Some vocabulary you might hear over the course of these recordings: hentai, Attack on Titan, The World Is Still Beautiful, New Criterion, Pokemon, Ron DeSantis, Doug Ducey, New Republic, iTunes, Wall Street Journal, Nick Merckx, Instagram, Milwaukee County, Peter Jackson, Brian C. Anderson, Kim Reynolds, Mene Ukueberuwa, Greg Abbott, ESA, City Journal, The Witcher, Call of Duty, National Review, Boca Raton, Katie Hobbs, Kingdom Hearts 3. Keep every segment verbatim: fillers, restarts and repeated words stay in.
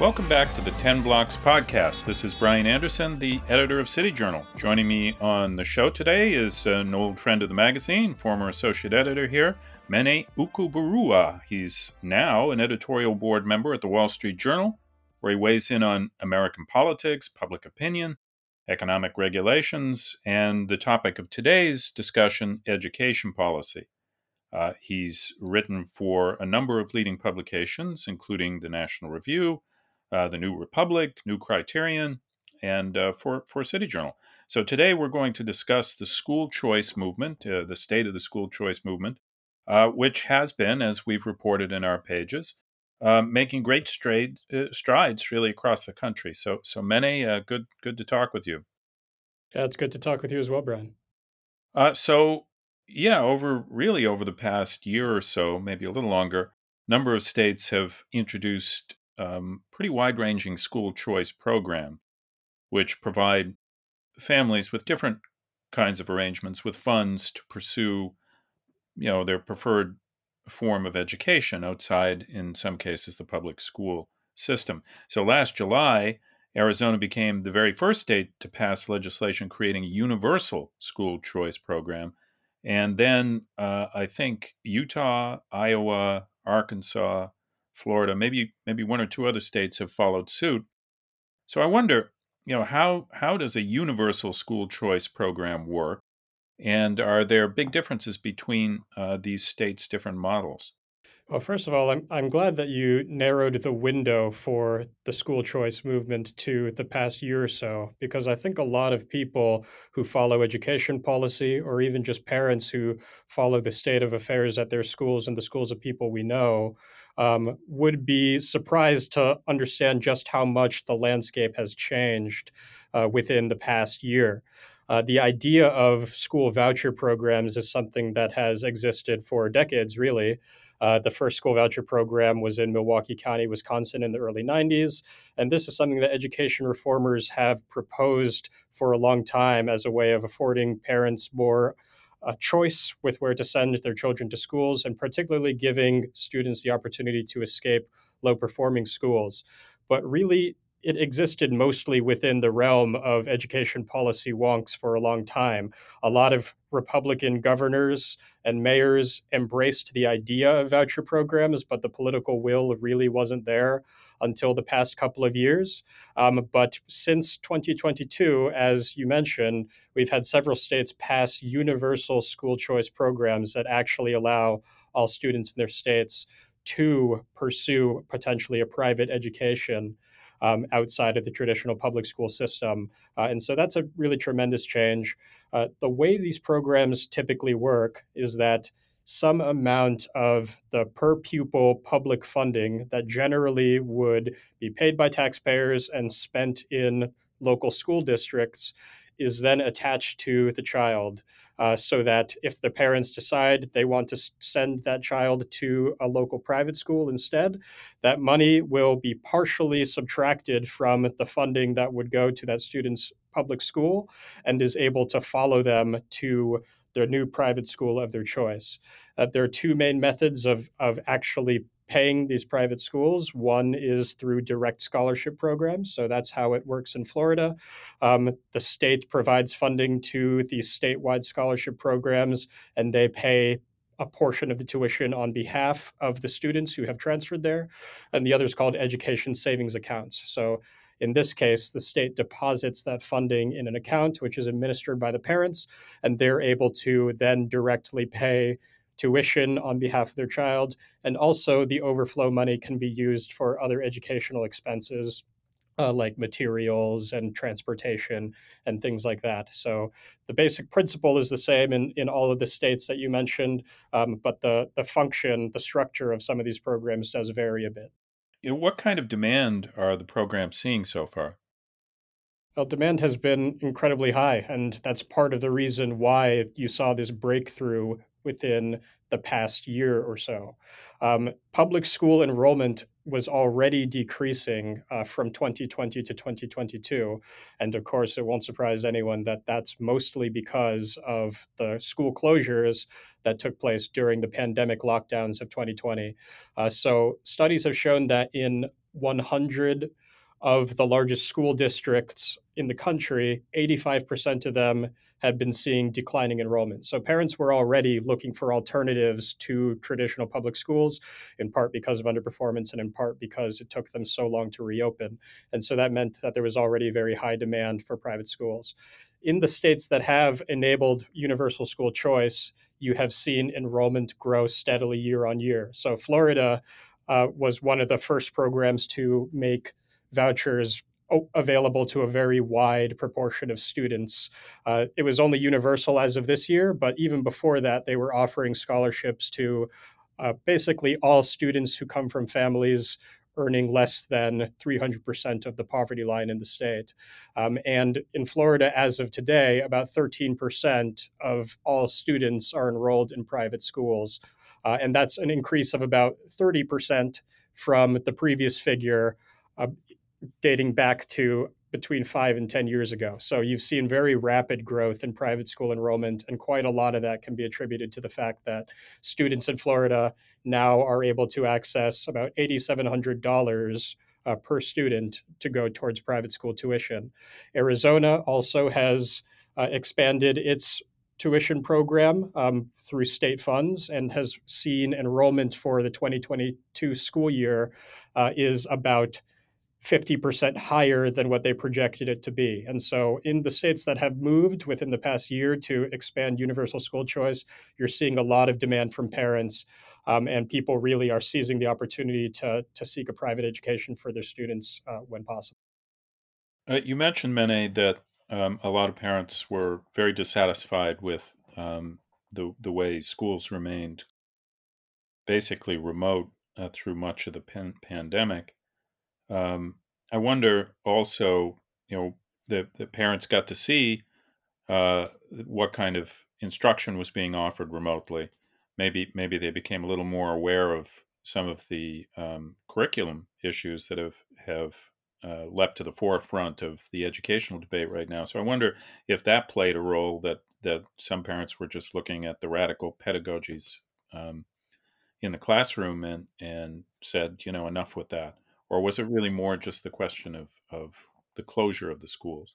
Welcome back to the ten Blocks Podcast. This is Brian Anderson, the editor of City Journal. Joining me on the show today is an old friend of the magazine, former associate editor here, Mene Ukueberuwa. He's now an editorial board member at the Wall Street Journal, where he weighs in on American politics, public opinion, economic regulations, and the topic of today's discussion, education policy. Uh, he's written for a number of leading publications, including the National Review, Uh, the New Republic, New Criterion, and uh, for, for City Journal. So today we're going to discuss the school choice movement, uh, the state of the school choice movement, uh, which has been, as we've reported in our pages, uh, making great straight, uh, strides really across the country. So, so Mene, uh, good, good to talk with you. Yeah, it's good to talk with you as well, Brian. Uh, so, yeah, over really over the past year or so, maybe a little longer, a number of states have introduced Um, pretty wide-ranging school choice program, which provide families with different kinds of arrangements with funds to pursue, you know, their preferred form of education outside, in some cases, the public school system. So last July, Arizona became the very first state to pass legislation creating a universal school choice program. And then uh, I think Utah, Iowa, Arkansas, Florida, maybe maybe one or two other states have followed suit. So I wonder, you know, how how does a universal school choice program work, and are there big differences between uh, these states' different models? Well, first of all, I'm I'm glad that you narrowed the window for the school choice movement to the past year or so, because I think a lot of people who follow education policy, or even just parents who follow the state of affairs at their schools and the schools of people we know, Um, would be surprised to understand just how much the landscape has changed uh, within the past year. Uh, the idea of school voucher programs is something that has existed for decades, really. Uh, the first school voucher program was in Milwaukee County, Wisconsin in the early nineties. And this is something that education reformers have proposed for a long time as a way of affording parents more a choice with where to send their children to schools, and particularly giving students the opportunity to escape low-performing schools. But really, it existed mostly within the realm of education policy wonks for a long time. A lot of Republican governors and mayors embraced the idea of voucher programs, but the political will really wasn't there until the past couple of years. Um, but since twenty twenty-two, as you mentioned, we've had several states pass universal school choice programs that actually allow all students in their states to pursue potentially a private education Um, outside of the traditional public school system. Uh, and so that's a really tremendous change. Uh, the way these programs typically work is that some amount of the per pupil public funding that generally would be paid by taxpayers and spent in local school districts is then attached to the child, uh, so that if the parents decide they want to s- send that child to a local private school instead, that money will be partially subtracted from the funding that would go to that student's public school and is able to follow them to their new private school of their choice. Uh, there are two main methods of, of actually paying these private schools. One is through direct scholarship programs. So that's how it works in Florida. Um, the state provides funding to these statewide scholarship programs, and they pay a portion of the tuition on behalf of the students who have transferred there. And the other is called education savings accounts. So in this case, the state deposits that funding in an account, which is administered by the parents, and they're able to then directly pay tuition on behalf of their child, and also the overflow money can be used for other educational expenses uh, like materials and transportation and things like that. So the basic principle is the same in, in all of the states that you mentioned, um, but the, the function, the structure of some of these programs does vary a bit. What kind of demand are the programs seeing so far? Well, demand has been incredibly high, and that's part of the reason why you saw this breakthrough within the past year or so. Um, public school enrollment was already decreasing uh, from twenty twenty to twenty twenty-two. And of course, it won't surprise anyone that that's mostly because of the school closures that took place during the pandemic lockdowns of twenty twenty. Uh, so studies have shown that in one hundred of the largest school districts in the country, eighty-five percent of them had been seeing declining enrollment. So parents were already looking for alternatives to traditional public schools, in part because of underperformance and in part because it took them so long to reopen. And so that meant that there was already very high demand for private schools. In the states that have enabled universal school choice, you have seen enrollment grow steadily year on year. So Florida uh, was one of the first programs to make vouchers available to a very wide proportion of students. Uh, it was only universal as of this year, but even before that, they were offering scholarships to uh, basically all students who come from families earning less than three hundred percent of the poverty line in the state. Um, and in Florida, as of today, about thirteen percent of all students are enrolled in private schools. Uh, and that's an increase of about thirty percent from the previous figure, uh, dating back to between five and ten years ago. So you've seen very rapid growth in private school enrollment, and quite a lot of that can be attributed to the fact that students in Florida now are able to access about eight thousand seven hundred dollars uh, per student to go towards private school tuition. Arizona also has uh, expanded its tuition program um, through state funds and has seen enrollment for the twenty twenty-two school year uh, is about fifty percent higher than what they projected it to be. And so in the states that have moved within the past year to expand universal school choice, you're seeing a lot of demand from parents, um, and people really are seizing the opportunity to, to seek a private education for their students uh, when possible. Uh, you mentioned, Mene, that um, a lot of parents were very dissatisfied with um, the, the way schools remained basically remote uh, through much of the pan- pandemic. Um, I wonder also, you know, the, the parents got to see uh, what kind of instruction was being offered remotely. Maybe maybe they became a little more aware of some of the um, curriculum issues that have, have uh, leapt to the forefront of the educational debate right now. So I wonder if that played a role, that, that some parents were just looking at the radical pedagogies um, in the classroom and, and said, you know, enough with that. Or was it really more just the question of, of the closure of the schools?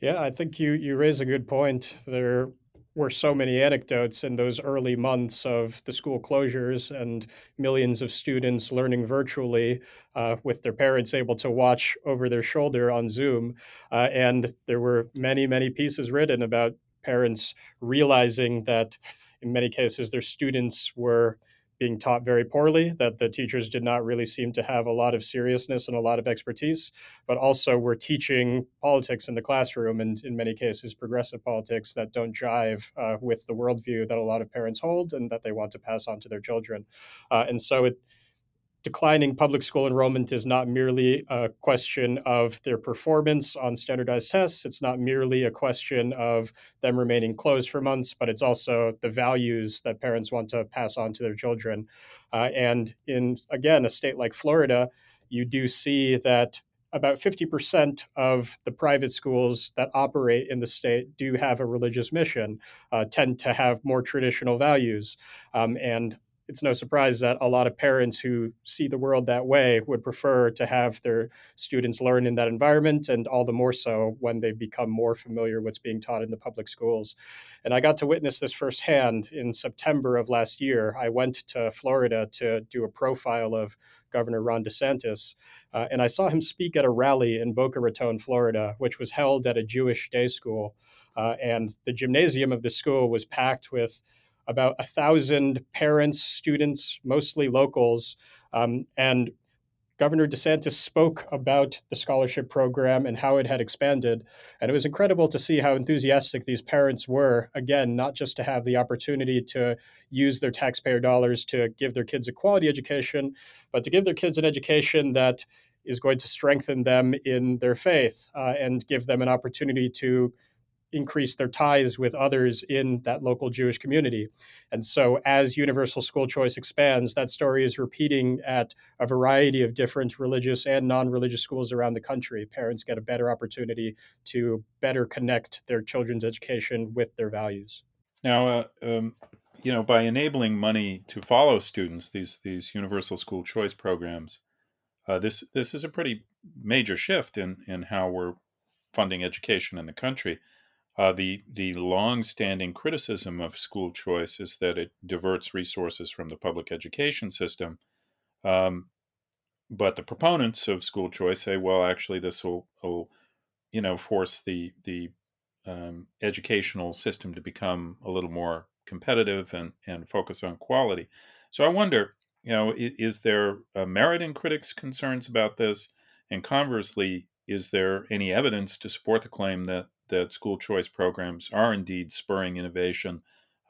Yeah, I think you, you raise a good point. There were so many anecdotes in those early months of the school closures and millions of students learning virtually uh, with their parents able to watch over their shoulder on Zoom. Uh, and there were many, many pieces written about parents realizing that in many cases their students were being taught very poorly, that the teachers did not really seem to have a lot of seriousness and a lot of expertise, but also were teaching politics in the classroom, and in many cases progressive politics that don't jive uh, with the worldview that a lot of parents hold and that they want to pass on to their children. Uh, and so it, declining public school enrollment is not merely a question of their performance on standardized tests. It's not merely a question of them remaining closed for months, but it's also the values that parents want to pass on to their children. Uh, and in, again, a state like Florida, you do see that about fifty percent of the private schools that operate in the state do have a religious mission, uh, tend to have more traditional values. Um, and It's no surprise that a lot of parents who see the world that way would prefer to have their students learn in that environment, and all the more so when they become more familiar with what's being taught in the public schools. And I got to witness this firsthand in September of last year. I went to Florida to do a profile of Governor Ron DeSantis, uh, and I saw him speak at a rally in Boca Raton, Florida, which was held at a Jewish day school. Uh, and the gymnasium of the school was packed with about a thousand parents, students, mostly locals. Um, and Governor DeSantis spoke about the scholarship program and how it had expanded. And it was incredible to see how enthusiastic these parents were, again, not just to have the opportunity to use their taxpayer dollars to give their kids a quality education, but to give their kids an education that is going to strengthen them in their faith uh, and give them an opportunity to increase their ties with others in that local Jewish community. And so as universal school choice expands, that story is repeating at a variety of different religious and non-religious schools around the country. Parents get a better opportunity to better connect their children's education with their values. Now, uh, um, you know, by enabling money to follow students, these, these universal school choice programs, Uh, this this is a pretty major shift in in how we're funding education in the country. Uh, the the long-standing criticism of school choice is that it diverts resources from the public education system. Um, but the proponents of school choice say, well, actually, this will, will you know, force the the um, educational system to become a little more competitive and and focus on quality. So I wonder, you know, is, is there a merit in critics' concerns about this? And conversely, is there any evidence to support the claim that that school choice programs are indeed spurring innovation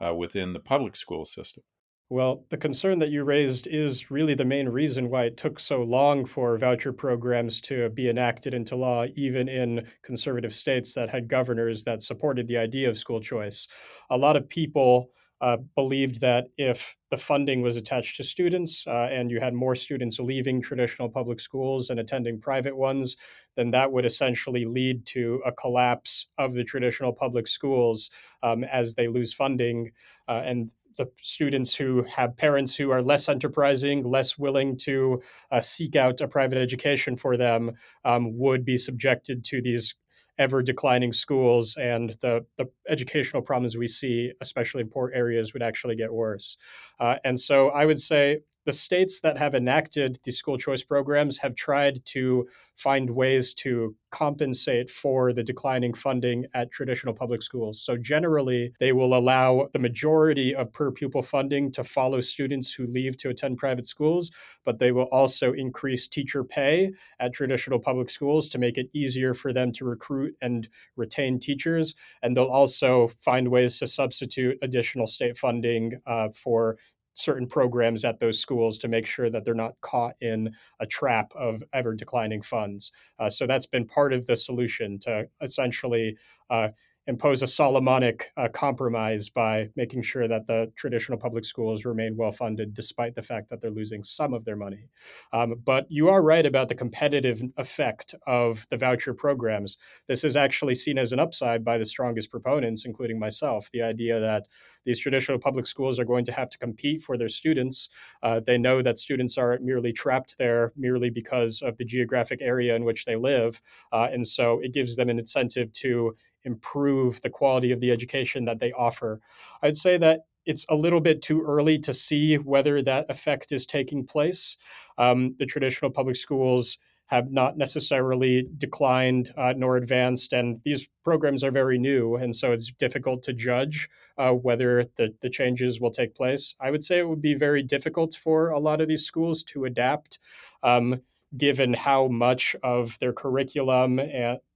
uh, within the public school system? Well, the concern that you raised is really the main reason why it took so long for voucher programs to be enacted into law, even in conservative states that had governors that supported the idea of school choice. A lot of people uh, believed that if the funding was attached to students uh, and you had more students leaving traditional public schools and attending private ones, then that would essentially lead to a collapse of the traditional public schools um, as they lose funding. Uh, and the students who have parents who are less enterprising, less willing to uh, seek out a private education for them um, would be subjected to these ever declining schools, and the, the educational problems we see, especially in poor areas, would actually get worse. Uh, and so I would say the states that have enacted the school choice programs have tried to find ways to compensate for the declining funding at traditional public schools. So generally, they will allow the majority of per pupil funding to follow students who leave to attend private schools, but they will also increase teacher pay at traditional public schools to make it easier for them to recruit and retain teachers. And they'll also find ways to substitute additional state funding uh, for certain programs at those schools to make sure that they're not caught in a trap of ever declining funds. Uh, so that's been part of the solution, to essentially uh, impose a Solomonic uh, compromise by making sure that the traditional public schools remain well-funded despite the fact that they're losing some of their money. Um, but you are right about the competitive effect of the voucher programs. This is actually seen as an upside by the strongest proponents, including myself, the idea that these traditional public schools are going to have to compete for their students. Uh, they know that students aren't merely trapped there merely because of the geographic area in which they live. Uh, and so it gives them an incentive to improve the quality of the education that they offer. I'd say that it's a little bit too early to see whether that effect is taking place. Um, the traditional public schools have not necessarily declined uh, nor advanced, and these programs are very new, and so it's difficult to judge uh, whether the, the changes will take place. I would say it would be very difficult for a lot of these schools to adapt, um, given how much of their curriculum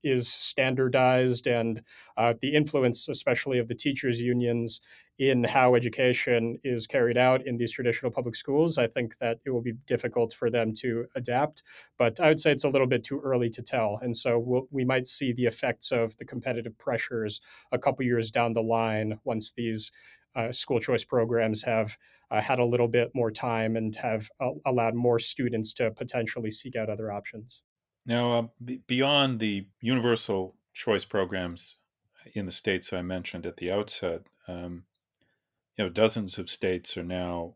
is standardized and uh, the influence, especially of the teachers' unions, in how education is carried out in these traditional public schools. I think that it will be difficult for them to adapt, but I would say it's a little bit too early to tell. And so we'll, we might see the effects of the competitive pressures a couple years down the line once these uh, school choice programs have uh, had a little bit more time and have uh, allowed more students to potentially seek out other options. Now, uh, b- beyond the universal choice programs in the states I mentioned at the outset, um, you know, dozens of states are now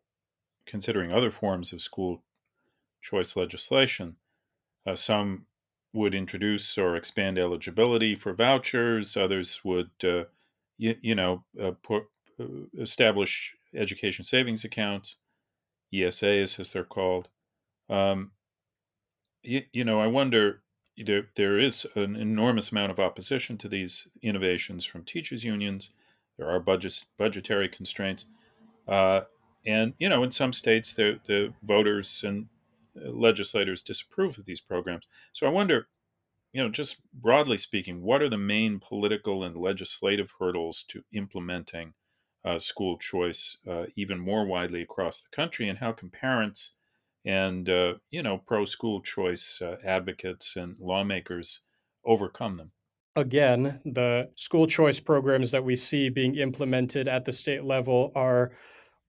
considering other forms of school choice legislation. Uh, some would introduce or expand eligibility for vouchers. Others would, uh, you, you know, uh, put, uh, establish education savings accounts, E S As as they're called. Um, you, you know, I wonder, there, there is an enormous amount of opposition to these innovations from teachers' unions. There are budget, budgetary constraints. Uh, and, you know, in some states, the, the voters and legislators disapprove of these programs. So I wonder, you know, just broadly speaking, what are the main political and legislative hurdles to implementing uh, school choice uh, even more widely across the country? And how can parents and, uh, you know, pro-school choice uh, advocates and lawmakers overcome them? Again, the school choice programs that we see being implemented at the state level are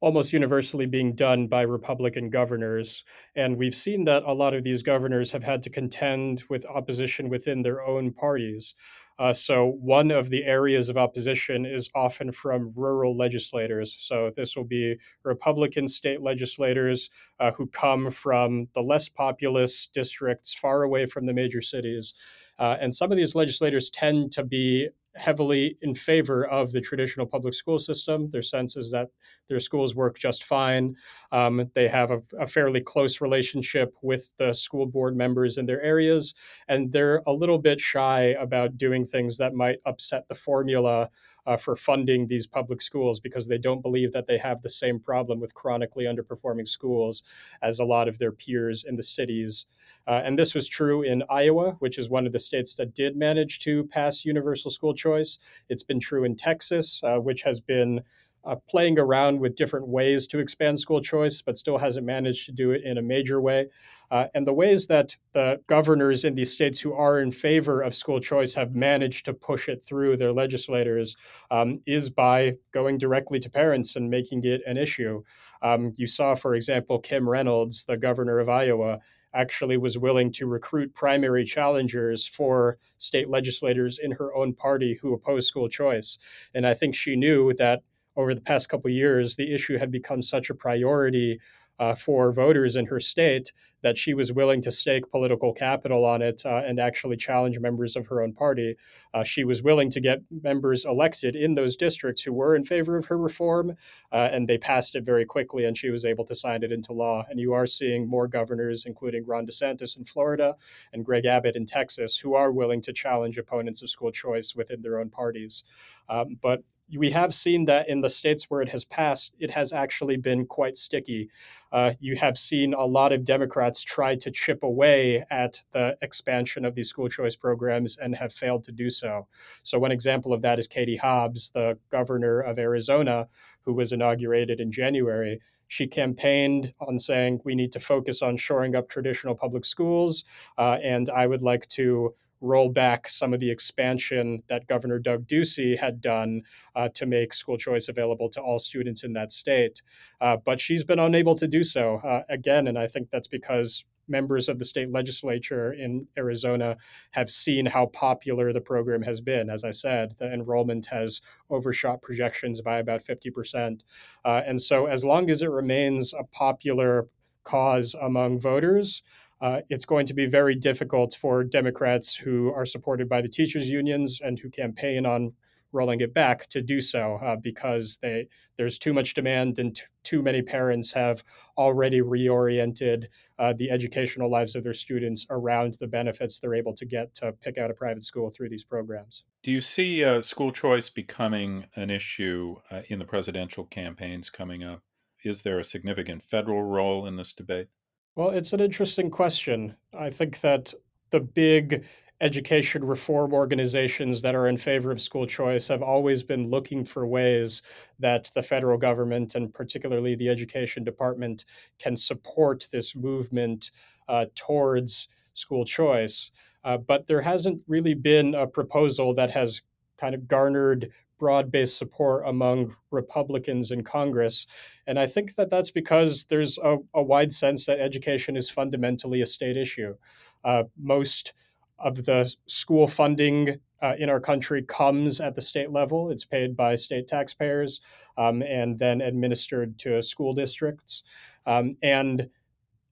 almost universally being done by Republican governors. And we've seen that a lot of these governors have had to contend with opposition within their own parties. Uh, so one of the areas of opposition is often from rural legislators. So this will be Republican state legislators uh, who come from the less populous districts far away from the major cities. Uh, and some of these legislators tend to be heavily in favor of the traditional public school system. Their sense is that their schools work just fine. Um, they have a, a fairly close relationship with the school board members in their areas, and they're a little bit shy about doing things that might upset the formula uh, for funding these public schools, because they don't believe that they have the same problem with chronically underperforming schools as a lot of their peers in the cities. Uh, and this was true in Iowa, which is one of the states that did manage to pass universal school choice. It's been true in Texas, uh, which has been uh, playing around with different ways to expand school choice, but still hasn't managed to do it in a major way. Uh, and the ways that the governors in these states who are in favor of school choice have managed to push it through their legislators um, is by going directly to parents and making it an issue. Um, you saw, for example, Kim Reynolds, the governor of Iowa, actually was willing to recruit primary challengers for state legislators in her own party who opposed school choice. And I think she knew that over the past couple of years, the issue had become such a priority uh, for voters in her state that she was willing to stake political capital on it uh, and actually challenge members of her own party. Uh, she was willing to get members elected in those districts who were in favor of her reform, uh, and they passed it very quickly, and she was able to sign it into law. And you are seeing more governors, including Ron DeSantis in Florida and Greg Abbott in Texas, who are willing to challenge opponents of school choice within their own parties. Um, but we have seen that in the states where it has passed, it has actually been quite sticky. Uh, you have seen a lot of Democrats try to chip away at the expansion of these school choice programs and have failed to do so. So one example of that is Katie Hobbs, the governor of Arizona, who was inaugurated in January. She campaigned on saying, we need to focus on shoring up traditional public schools, uh, and I would like to roll back some of the expansion that Governor Doug Ducey had done uh, to make school choice available to all students in that state. Uh, but she's been unable to do so uh, again. And I think that's because members of the state legislature in Arizona have seen how popular the program has been. As I said, the enrollment has overshot projections by about fifty percent. Uh, and so as long as it remains a popular cause among voters, Uh, it's going to be very difficult for Democrats who are supported by the teachers unions and who campaign on rolling it back to do so uh, because they, there's too much demand and t- too many parents have already reoriented uh, the educational lives of their students around the benefits they're able to get to pick out a private school through these programs. Do you see uh, school choice becoming an issue uh, in the presidential campaigns coming up? Is there a significant federal role in this debate? Well, it's an interesting question. I think that the big education reform organizations that are in favor of school choice have always been looking for ways that the federal government and particularly the education department can support this movement uh, towards school choice. Uh, but there hasn't really been a proposal that has kind of garnered broad-based support among Republicans in Congress. And I think that that's because there's a, a wide sense that education is fundamentally a state issue. Uh, most of the school funding uh, in our country comes at the state level. It's paid by state taxpayers um, and then administered to school districts. Um, and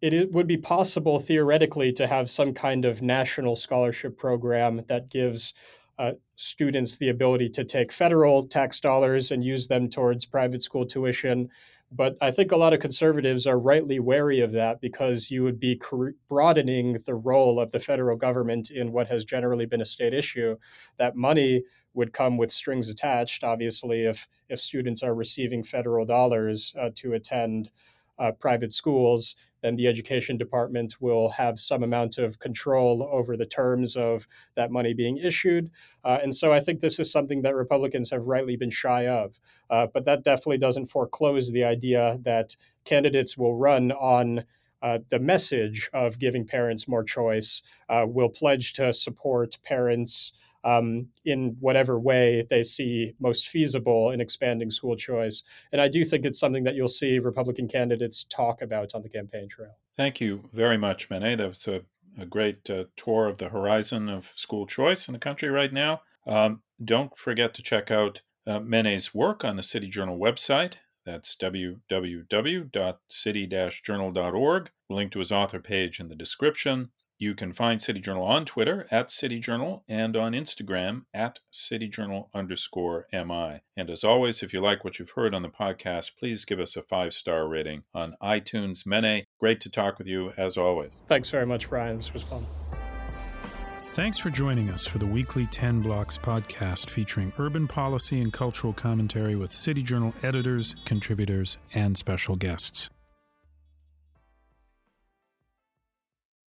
it would be possible theoretically to have some kind of national scholarship program that gives Uh, students the ability to take federal tax dollars and use them towards private school tuition. But I think a lot of conservatives are rightly wary of that because you would be broadening the role of the federal government in what has generally been a state issue. That money would come with strings attached, obviously, if, if students are receiving federal dollars uh, to attend uh, private schools. Then the education department will have some amount of control over the terms of that money being issued. Uh, and so I think this is something that Republicans have rightly been shy of. Uh, but that definitely doesn't foreclose the idea that candidates will run on uh, the message of giving parents more choice, uh, will pledge to support parents um, in whatever way they see most feasible in expanding school choice. And I do think it's something that you'll see Republican candidates talk about on the campaign trail. Thank you very much, Mene. That was a, a great uh, tour of the horizon of school choice in the country right now. Um, don't forget to check out uh, Mene's work on the City Journal website. That's w w w dot city dash journal dot org. We'll link to his author page in the description. You can find City Journal on Twitter at City Journal and on Instagram at cityjournal underscore mi. And as always, if you like what you've heard on the podcast, please give us a five-star rating on iTunes. Mene, great to talk with you as always. Thanks very much, Brian. This was fun. Thanks for joining us for the weekly ten blocks podcast featuring urban policy and cultural commentary with City Journal editors, contributors, and special guests.